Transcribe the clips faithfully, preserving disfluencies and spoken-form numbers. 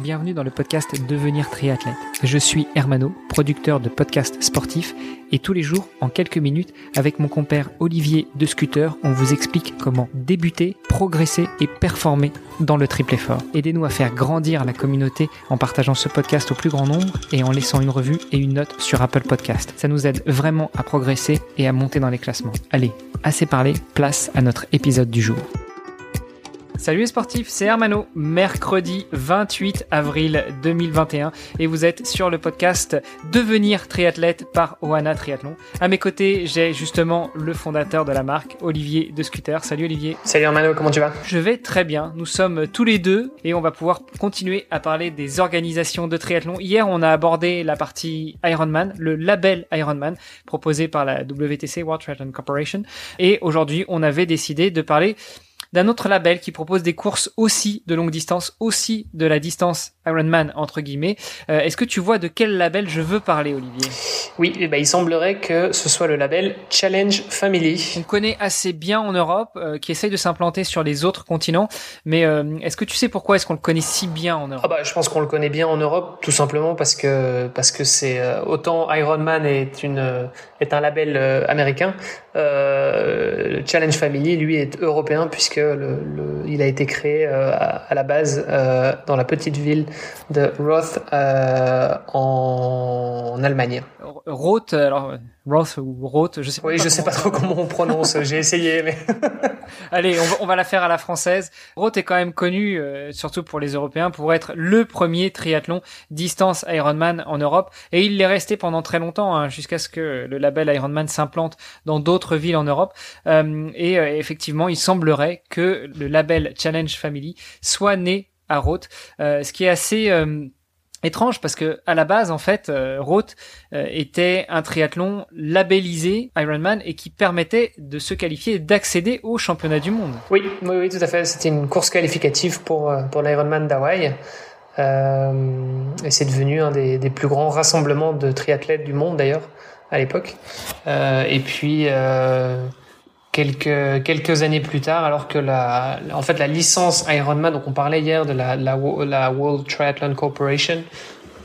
Bienvenue dans le podcast Devenir triathlète. Je suis Hermano, producteur de podcasts sportifs et tous les jours, en quelques minutes, avec mon compère Olivier de Scuter, on vous explique comment débuter, progresser et performer dans le triple effort. Aidez-nous à faire grandir la communauté en partageant ce podcast au plus grand nombre et en laissant une revue et une note sur Apple Podcast. Ça nous aide vraiment à progresser et à monter dans les classements. Allez, assez parlé, place à notre épisode du jour. Salut les sportifs, c'est Hermano, mercredi vingt-huit avril deux mille vingt et un et vous êtes sur le podcast Devenir triathlète par Oana Triathlon. À mes côtés, j'ai justement le fondateur de la marque, Olivier de Scuter. Salut Olivier. Salut Hermano, comment tu vas? Je vais très bien, nous sommes tous les deux et on va pouvoir continuer à parler des organisations de triathlon. Hier, on a abordé la partie Ironman, le label Ironman proposé par la W T C, World Triathlon Corporation, et aujourd'hui, on avait décidé de parler d'un autre label qui propose des courses aussi de longue distance, aussi de la distance Ironman, entre guillemets. Euh, est-ce que tu vois de quel label je veux parler, Olivier? Oui, eh ben, il semblerait que ce soit le label Challenge Family. On connaît assez bien en Europe, euh, qui essaye de s'implanter sur les autres continents, mais euh, est-ce que tu sais pourquoi est-ce qu'on le connaît si bien en Europe? Ah bah, je pense qu'on le connaît bien en Europe, tout simplement parce que parce que c'est euh, autant Ironman est une est un label euh, américain, euh, Challenge Family, lui, est européen puisque Le, le, il a été créé euh, à, à la base euh, dans la petite ville de Roth euh, en, en Allemagne. Roth, alors Roth ou Roth, je sais pas. Oui, pas je sais pas trop comment on prononce. J'ai essayé, mais allez, on va, on va la faire à la française. Roth est quand même connu, euh, surtout pour les Européens, pour être le premier triathlon distance Ironman en Europe, et il l'est resté pendant très longtemps, hein, jusqu'à ce que le label Ironman s'implante dans d'autres villes en Europe. Euh, et euh, effectivement, il semblerait que le label Challenge Family soit né à Roth, euh, ce qui est assez euh, étrange parce que à la base en fait euh, Roth euh, était un triathlon labellisé Ironman et qui permettait de se qualifier et d'accéder au championnat du monde. Oui, oui, oui, tout à fait. C'était une course qualificative pour pour l'Ironman d'Hawaï. Euh, et c'est devenu un des, des plus grands rassemblements de triathlètes du monde d'ailleurs à l'époque. Euh, et puis euh, quelques quelques années plus tard, alors que la en fait la licence Ironman, donc on parlait hier de la la, la World Triathlon Corporation,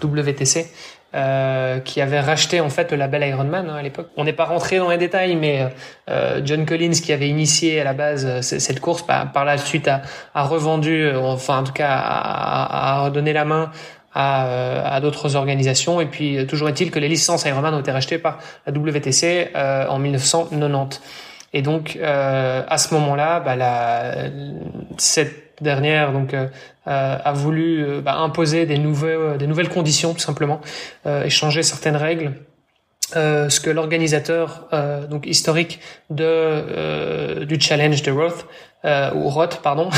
W T C, euh, qui avait racheté en fait le label Ironman, hein, à l'époque. On n'est pas rentré dans les détails, mais euh, John Collins, qui avait initié à la base euh, cette course, bah, par la suite a, a revendu, euh, enfin en tout cas a, a, a redonné la main à, euh, à d'autres organisations. Et puis euh, toujours est-il que les licences Ironman ont été rachetées par la W T C euh, en mille neuf cent quatre-vingt-dix. Et donc euh, à ce moment-là, bah, la, cette dernière donc euh, a voulu euh, bah, imposer des nouvelles des nouvelles conditions tout simplement, euh, et changer certaines règles. Euh, ce que l'organisateur euh, donc historique de euh, du challenge de Roth euh, ou Roth pardon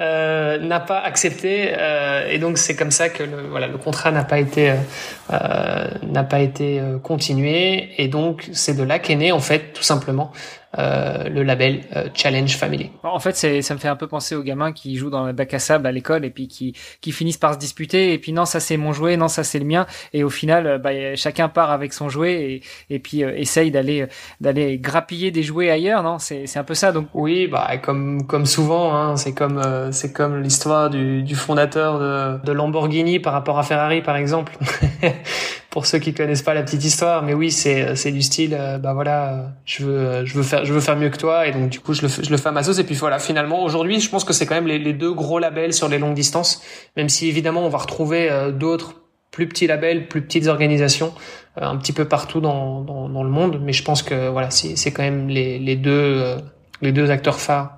euh, n'a pas accepté, euh, et donc c'est comme ça que le voilà le contrat n'a pas été euh, n'a pas été continué, et donc c'est de là qu'est né en fait tout simplement Euh, le label euh, Challenge Family. En fait, c'est, ça me fait un peu penser aux gamins qui jouent dans le bac à sable à l'école et puis qui qui finissent par se disputer, et puis non, ça c'est mon jouet, non, ça c'est le mien, et au final bah, chacun part avec son jouet et et puis euh, essaye d'aller d'aller grappiller des jouets ailleurs, non, c'est c'est un peu ça donc. Oui, bah comme comme souvent, hein, c'est comme euh, c'est comme l'histoire du du fondateur de de Lamborghini par rapport à Ferrari par exemple. Pour ceux qui connaissent pas la petite histoire, mais oui, c'est c'est du style euh, bah voilà, je veux je veux faire je veux faire mieux que toi, et donc du coup je le je le fais à ma sauce, et puis voilà, finalement aujourd'hui, je pense que c'est quand même les les deux gros labels sur les longues distances, même si évidemment on va retrouver euh, d'autres plus petits labels, plus petites organisations euh, un petit peu partout dans dans dans le monde, mais je pense que voilà, c'est c'est quand même les les deux euh, les deux acteurs phares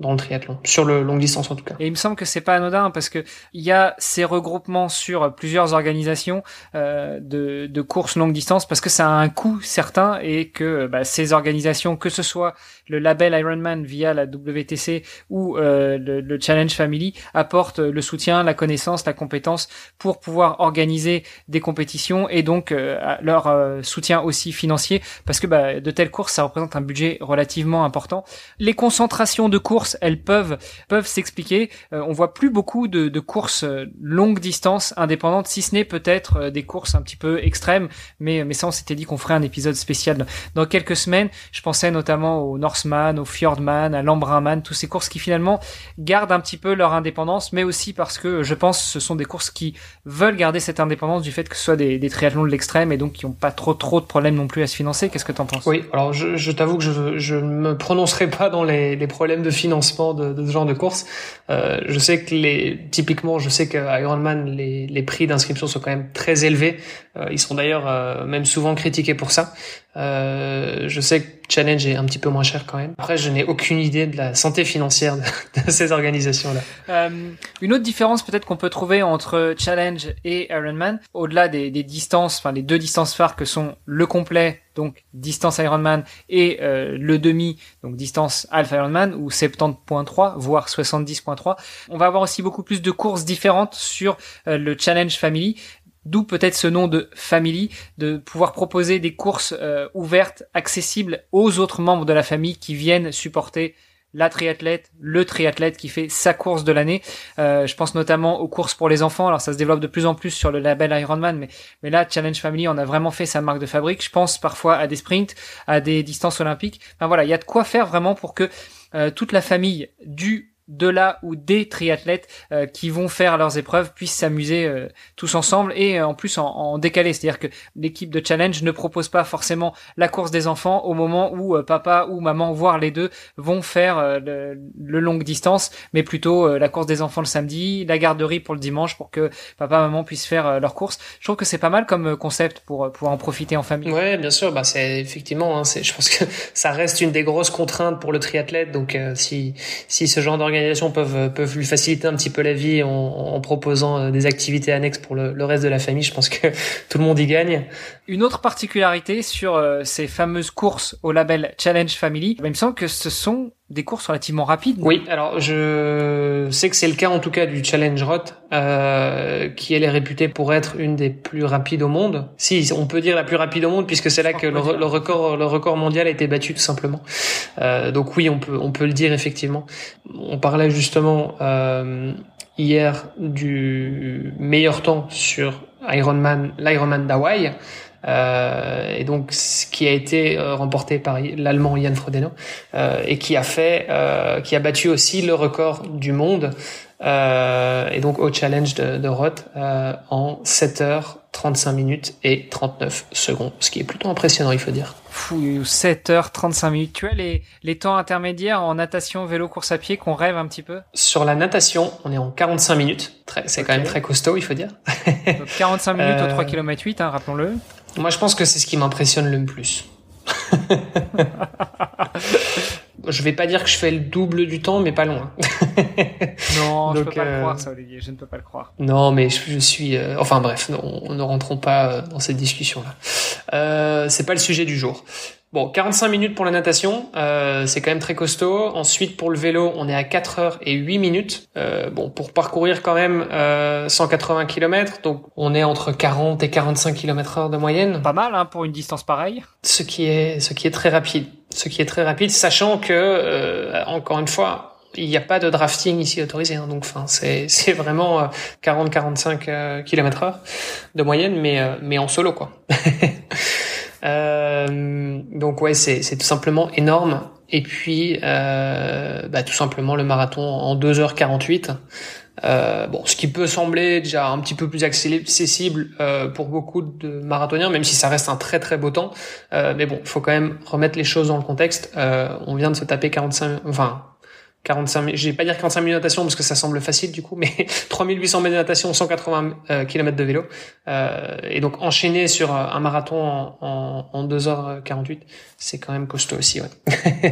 dans le triathlon, sur le longue distance en tout cas. Et il me semble que c'est pas anodin parce que il y a ces regroupements sur plusieurs organisations euh, de de courses longue distance parce que ça a un coût certain, et que bah, ces organisations, que ce soit le label Ironman via la W T C ou euh, le, le Challenge Family, apportent le soutien, la connaissance, la compétence pour pouvoir organiser des compétitions, et donc euh, leur euh, soutien aussi financier parce que bah, de telles courses ça représente un budget relativement important. Les concentrations de courses courses, elles peuvent peuvent s'expliquer. Euh, on voit plus beaucoup de, de courses longue distance indépendantes, si ce n'est peut-être des courses un petit peu extrêmes. Mais mais ça, on s'était dit qu'on ferait un épisode spécial dans quelques semaines. Je pensais notamment au Norseman, au Fjordman, à Lamborghini, toutes ces courses qui finalement gardent un petit peu leur indépendance, mais aussi parce que je pense ce sont des courses qui veulent garder cette indépendance du fait que ce soit des, des triathlons de l'extrême et donc qui n'ont pas trop trop de problèmes non plus à se financer. Qu'est-ce que t'en penses ? Oui, alors je, je t'avoue que je, je me prononcerai pas dans les, les problèmes de financement de, de ce genre de course. Euh, je sais que les, typiquement, je sais qu'à Ironman, les, les prix d'inscription sont quand même très élevés. Euh, ils sont d'ailleurs euh, même souvent critiqués pour ça. Euh, je sais que Challenge est un petit peu moins cher quand même. Après, je n'ai aucune idée de la santé financière de, de ces organisations-là. Euh, une autre différence peut-être qu'on peut trouver entre Challenge et Ironman, au-delà des, des distances, enfin les deux distances phares que sont le complet, donc distance Ironman, et euh, le demi, donc distance Half Ironman, ou soixante-dix virgule trois, voire soixante-dix virgule trois. On va avoir aussi beaucoup plus de courses différentes sur euh, le Challenge Family, d'où peut-être ce nom de Family, de pouvoir proposer des courses euh, ouvertes, accessibles aux autres membres de la famille qui viennent supporter la triathlète, le triathlète qui fait sa course de l'année. Euh, je pense notamment aux courses pour les enfants. Alors ça se développe de plus en plus sur le label Ironman, mais, mais là, Challenge Family, on a vraiment fait sa marque de fabrique. Je pense parfois à des sprints, à des distances olympiques. Enfin voilà, il y a de quoi faire vraiment pour que euh, toute la famille du de là où des triathlètes euh, qui vont faire leurs épreuves puissent s'amuser euh, tous ensemble et euh, en plus en, en décalé, c'est-à-dire que l'équipe de Challenge ne propose pas forcément la course des enfants au moment où euh, papa ou maman, voire les deux, vont faire euh, le, le longue distance, mais plutôt euh, la course des enfants le samedi, la garderie pour le dimanche pour que papa, maman puissent faire euh, leur course. Je trouve que c'est pas mal comme concept pour pouvoir en profiter en famille. Ouais, bien sûr, bah c'est effectivement, hein, c'est, je pense que ça reste une des grosses contraintes pour le triathlète, donc euh, si si ce genre d'organisation Peuvent, peuvent lui faciliter un petit peu la vie en, en proposant des activités annexes pour le, le reste de la famille. Je pense que tout le monde y gagne. Une autre particularité sur euh, ces fameuses courses au label Challenge Family, bah, il me semble que ce sont des courses relativement rapides. Oui, alors je sais que c'est le cas en tout cas du Challenge Roth, euh, qui elle est réputée pour être une des plus rapides au monde. Si, on peut dire la plus rapide au monde puisque c'est là que le, le record, le record mondial a été battu tout simplement. Euh, donc oui, on peut, on peut le dire effectivement. On parlait justement euh, hier du meilleur temps sur Ironman, l'Ironman d'Hawaï. Euh, et donc ce qui a été euh, remporté par l'Allemand Jan Frodeno euh, et qui a fait, euh, qui a battu aussi le record du monde euh, et donc au challenge de, de Roth euh, en sept heures trente-cinq minutes et trente-neuf secondes, ce qui est plutôt impressionnant, il faut dire. Fou, sept heures trente-cinq minutes. Tu as les, les temps intermédiaires en natation, vélo, course à pied qu'on rêve un petit peu? Sur la natation, on est en quarante-cinq minutes. Très, c'est okay. Quand même très costaud, il faut dire. Donc quarante-cinq minutes euh... au trois virgule huit kilomètres, hein, rappelons-le. Moi, je pense que c'est ce qui m'impressionne le plus. Je vais pas dire que je fais le double du temps, mais pas loin. Non, donc, je peux pas euh... le croire, ça, Olivier. Je ne peux pas le croire. Non, mais je, je suis. Euh... Enfin, bref, on ne rentrons pas dans cette discussion-là. Euh, c'est pas le sujet du jour. Bon, quarante-cinq minutes pour la natation, euh, c'est quand même très costaud. Ensuite, pour le vélo, on est à quatre heures et huit minutes. Euh, bon, pour parcourir quand même euh, cent quatre-vingts kilomètres, donc on est entre quarante et quarante-cinq kilomètres heure de moyenne. Pas mal, hein, pour une distance pareille. Ce qui est, ce qui est très rapide. Ce qui est très rapide, sachant que, euh, encore une fois, il n'y a pas de drafting ici autorisé, hein, donc enfin c'est c'est vraiment euh, quarante à quarante-cinq kilomètres heure de moyenne, mais euh, mais en solo quoi. Euh, donc ouais, c'est, c'est tout simplement énorme. Et puis euh, bah, tout simplement le marathon en deux heures quarante-huit, euh, bon, ce qui peut sembler déjà un petit peu plus accessible euh, pour beaucoup de marathoniens, même si ça reste un très très beau temps, euh, mais bon, il faut quand même remettre les choses dans le contexte. Euh, on vient de se taper quarante-cinq enfin quarante-cinq, je vais pas dire quarante-cinq minutes de natation parce que ça semble facile du coup, mais trois mille huit cents mètres de natation, cent quatre-vingts kilomètres de vélo, euh, et donc enchaîner sur un marathon en, en, en deux heures quarante-huit, c'est quand même costaud aussi, ouais.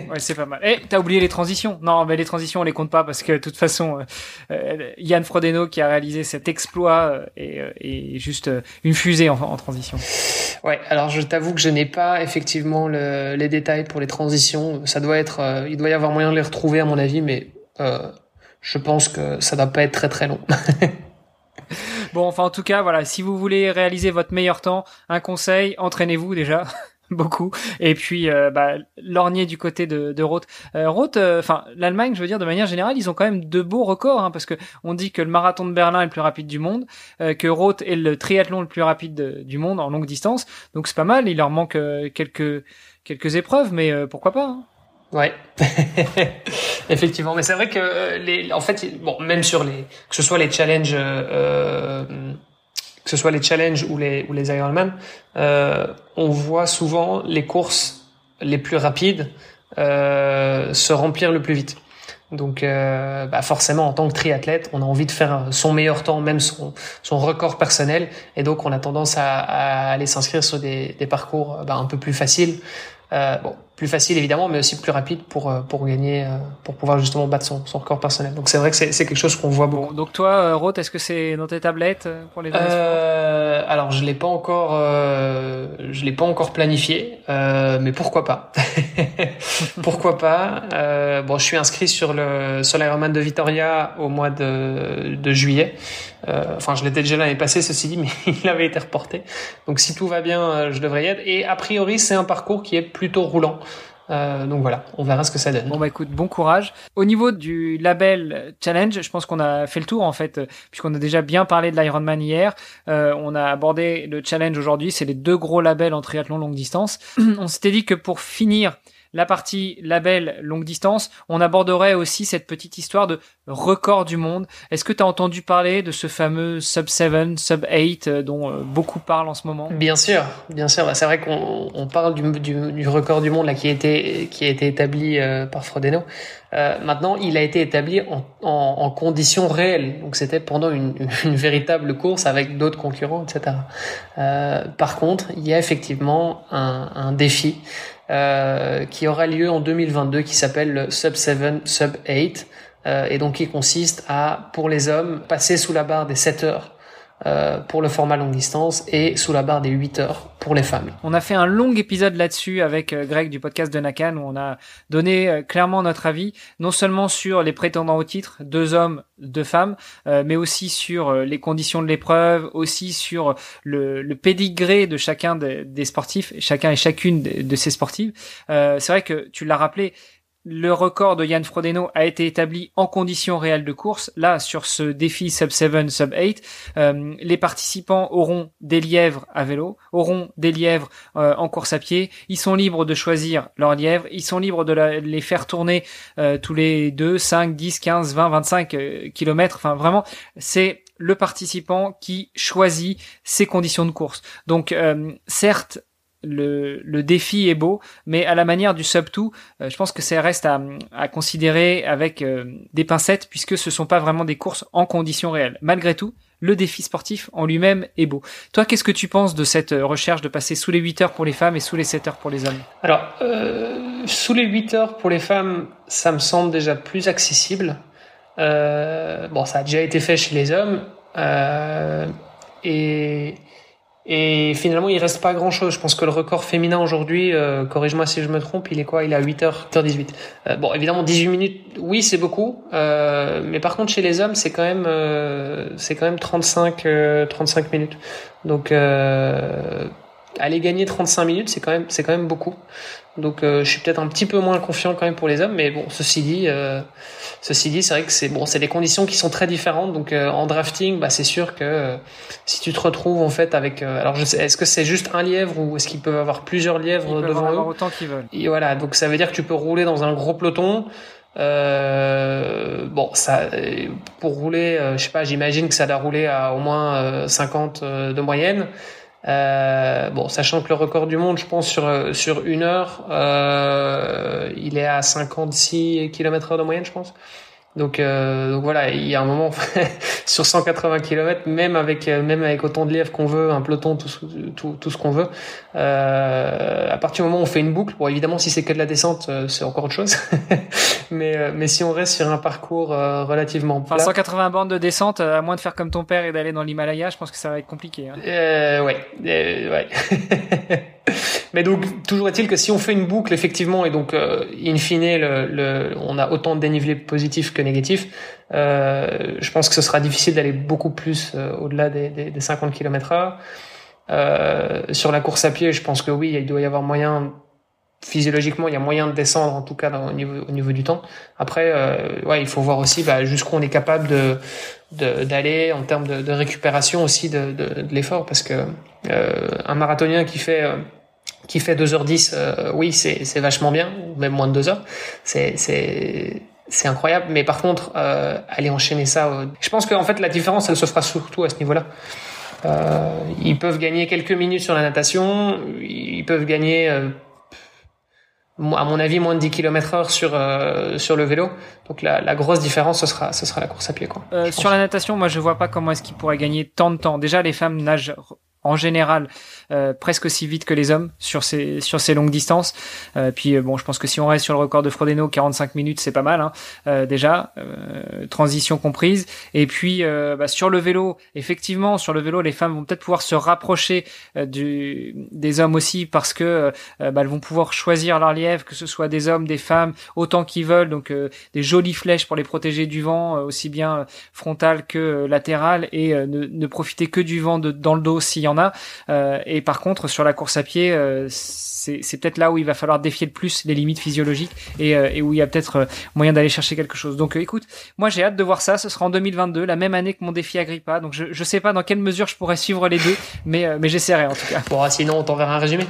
Ouais, c'est pas mal. Et t'as oublié les transitions. Non, mais les transitions, on les compte pas parce que de toute façon, euh, euh, Jan Frodeno qui a réalisé cet exploit est euh, euh, juste euh, une fusée en, en transition. Ouais, alors je t'avoue que je n'ai pas effectivement le, les détails pour les transitions. Ça doit être, euh, il doit y avoir moyen de les retrouver à mon avis, mais euh, je pense que ça doit pas être très très long. Bon, enfin en tout cas, voilà, si vous voulez réaliser votre meilleur temps, un conseil, entraînez-vous déjà. beaucoup. Et puis euh, bah, lorgner du côté de, de Roth. Euh, Roth, enfin euh, l'Allemagne, je veux dire de manière générale, ils ont quand même de beaux records, hein, parce que on dit que le marathon de Berlin est le plus rapide du monde, euh, que Roth est le triathlon le plus rapide de, du monde en longue distance. Donc c'est pas mal. Il leur manque euh, quelques quelques épreuves, mais euh, pourquoi pas. Hein. Ouais, effectivement. Mais c'est vrai que les, en fait, bon, même sur les, que ce soit les challenges, euh, que ce soit les challenges ou les ou les Ironman, euh, on voit souvent les courses les plus rapides euh, se remplir le plus vite. Donc, euh, bah forcément, en tant que triathlète, on a envie de faire son meilleur temps, même son son record personnel, et donc on a tendance à, à aller s'inscrire sur des des parcours bah, un peu plus faciles. Euh, bon, plus facile évidemment, mais aussi plus rapide pour pour gagner, pour pouvoir justement battre son son record personnel. Donc c'est vrai que c'est c'est quelque chose qu'on voit beaucoup. Bon, donc toi, Roth, est-ce que c'est dans tes tablettes pour les années euh, alors je l'ai pas encore, euh, je l'ai pas encore planifié, euh, mais pourquoi pas. Pourquoi pas. Euh, bon, je suis inscrit sur le sur l'Ironman de Vitoria au mois de de juillet. Euh, enfin, je l'étais déjà l'année passée, ceci dit, mais il avait été reporté. Donc, si tout va bien, je devrais y être. Et a priori, c'est un parcours qui est plutôt roulant. Euh, donc voilà, on verra ce que ça donne. Bon bah écoute, bon courage. Au niveau du label Challenge, je pense qu'on a fait le tour en fait, puisqu'on a déjà bien parlé de l'Ironman hier, euh, on a abordé le Challenge aujourd'hui, c'est les deux gros labels en triathlon longue distance. On s'était dit que pour finir la partie label longue distance, on aborderait aussi cette petite histoire de record du monde. Est-ce que tu as entendu parler de ce fameux Sub sept, Sub huit dont beaucoup parlent en ce moment? Bien sûr, bien sûr. Bah, c'est vrai qu'on on parle du, du, du record du monde là, qui, a été, qui a été établi euh, par Frodeno. Euh, maintenant, il a été établi en, en, en conditions réelles. Donc, c'était pendant une, une véritable course avec d'autres concurrents, et cetera. Euh, par contre, il y a effectivement un, un défi Euh, qui aura lieu en deux mille vingt-deux, qui s'appelle le Sub sept, Sub huit, euh, et donc qui consiste à, pour les hommes, passer sous la barre des sept heures euh, pour le format longue distance et sous la barre des huit heures pour les femmes. On a fait un long épisode là-dessus avec Greg du podcast de Nakan, où on a donné clairement notre avis, non seulement sur les prétendants au titre, deux hommes, deux femmes, euh, mais aussi sur les conditions de l'épreuve, aussi sur le, le pédigré de chacun de, des sportifs, chacun et chacune de, de ces sportives. Euh, c'est vrai que tu l'as rappelé, le record de Jan Frodeno a été établi en conditions réelles de course. Là, sur ce défi Sub sept, Sub huit, euh, les participants auront des lièvres à vélo, auront des lièvres euh, en course à pied. Ils sont libres de choisir leurs lièvres. Ils sont libres de, la, de les faire tourner euh, tous les deux, cinq, dix, quinze, vingt, vingt-cinq euh, kilomètres. Enfin, vraiment, c'est le participant qui choisit ses conditions de course. Donc, euh, certes, Le, le défi est beau, mais à la manière du Sub deux, euh, je pense que ça reste à, à considérer avec euh, des pincettes, puisque ce sont pas vraiment des courses en conditions réelles. Malgré tout, le défi sportif en lui-même est beau. Toi, qu'est-ce que tu penses de cette recherche de passer sous les huit heures pour les femmes et sous les sept heures pour les hommes? Alors, euh, sous les huit heures pour les femmes, ça me semble déjà plus accessible. Euh, bon, ça a déjà été fait chez les hommes. Euh, et... Et finalement, il reste pas grand-chose. Je pense que le record féminin aujourd'hui, euh, corrige-moi si je me trompe, il est quoi? Il est à huit heures dix-huit. Euh, bon, évidemment, dix-huit minutes, oui, c'est beaucoup. Euh, mais par contre, chez les hommes, c'est quand même, euh, c'est quand même trente-cinq minutes. Donc, euh, aller gagner trente-cinq minutes, c'est quand même, c'est quand même beaucoup. Donc, euh, je suis peut-être un petit peu moins confiant quand même pour les hommes. Mais bon, ceci dit, euh, ceci dit, c'est vrai que c'est bon, c'est des conditions qui sont très différentes. Donc, euh, en drafting, bah, c'est sûr que euh, si tu te retrouves en fait avec, euh, alors, je sais, est-ce que c'est juste un lièvre ou est-ce qu'ils peuvent avoir plusieurs lièvres devant eux ? Ils peuvent en avoir autant qu'ils veulent. Et voilà, donc ça veut dire que tu peux rouler dans un gros peloton. Euh, bon, ça, pour rouler, euh, je sais pas, j'imagine que ça doit rouler à au moins euh, cinquante euh, de moyenne. Euh, bon, sachant que le record du monde, je pense sur sur une heure, euh, il est à cinquante-six kilomètres heure de moyenne, je pense. Donc, euh, donc voilà, il y a un moment sur cent quatre-vingts kilomètres, même avec même avec autant de lièvres qu'on veut, un peloton, tout tout tout ce qu'on veut. Euh, à partir du moment où on fait une boucle, bon évidemment si c'est que de la descente, c'est encore autre chose. mais mais si on reste sur un parcours relativement plat, enfin cent quatre-vingts bornes de descente, à moins de faire comme ton père et d'aller dans l'Himalaya, je pense que ça va être compliqué. Hein. Euh, ouais, euh, ouais. Mais donc toujours est-il que si on fait une boucle effectivement et donc euh, in fine le, le, on a autant de dénivelé positif que négatif, euh, je pense que ce sera difficile d'aller beaucoup plus euh, au-delà des, des, des cinquante kilomètres heure. Euh, sur la course à pied, je pense que oui, il doit y avoir moyen, physiologiquement, il y a moyen de descendre, en tout cas dans, au, niveau, au niveau du temps. Après, euh, ouais, il faut voir aussi bah, jusqu'où on est capable de, de, d'aller en termes de, de récupération aussi de, de, de l'effort, parce que euh, un marathonien qui fait... Euh, qui fait deux heures dix, euh, oui, c'est, c'est vachement bien, même moins de deux heures, c'est, c'est, c'est incroyable, mais par contre, euh, aller enchaîner ça, euh, je pense qu'en fait, la différence, elle se fera surtout à ce niveau-là. Euh, ils peuvent gagner quelques minutes sur la natation, ils peuvent gagner, euh, à mon avis, moins de dix kilomètres heure sur, euh, sur le vélo, donc la, la grosse différence, ce sera, ce sera la course à pied, quoi. Euh, sur la natation, moi, je vois pas comment est-ce qu'ils pourraient gagner tant de temps. Déjà, les femmes nagent... en général euh, presque aussi vite que les hommes sur ces sur ces longues distances. Euh, puis euh, bon, je pense que si on reste sur le record de Frodeno, quarante-cinq minutes, c'est pas mal, hein, euh, déjà, euh, transition comprise. Et puis euh, bah, sur le vélo, effectivement, sur le vélo, les femmes vont peut-être pouvoir se rapprocher euh, du des hommes aussi, parce que euh, bah, elles vont pouvoir choisir leur lièvre, que ce soit des hommes, des femmes, autant qu'ils veulent. Donc euh, des jolies flèches pour les protéger du vent, euh, aussi bien frontal que euh, latéral, et euh, ne, ne profiter que du vent de, dans le dos s'il y en a. Euh, et par contre, sur la course à pied, euh, c'est, c'est peut-être là où il va falloir défier le plus les limites physiologiques, et, euh, et où il y a peut-être euh, moyen d'aller chercher quelque chose. Donc euh, écoute, moi j'ai hâte de voir ça. Ce sera en deux mille vingt-deux, la même année que mon défi Agrippa. Donc je, je sais pas dans quelle mesure je pourrais suivre les deux, mais, euh, mais j'essaierai en tout cas. Bon, sinon on t'enverra un résumé.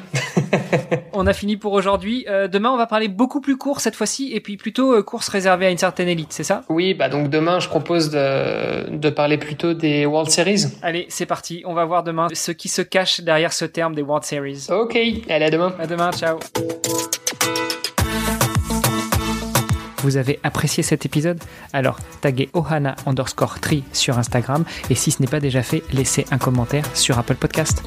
On a fini pour aujourd'hui. Euh, demain, on va parler beaucoup plus court cette fois-ci, et puis plutôt euh, course réservée à une certaine élite, c'est ça ? Oui, bah donc demain, je propose de, de parler plutôt des World Series. Allez, c'est parti. On va voir demain ce qui se cache derrière ce terme des World Series. Ok, allez, à demain. À demain, ciao. Vous avez apprécié cet épisode ? Alors, taguez Ohana underscore tri sur Instagram, et si ce n'est pas déjà fait, laissez un commentaire sur Apple Podcast.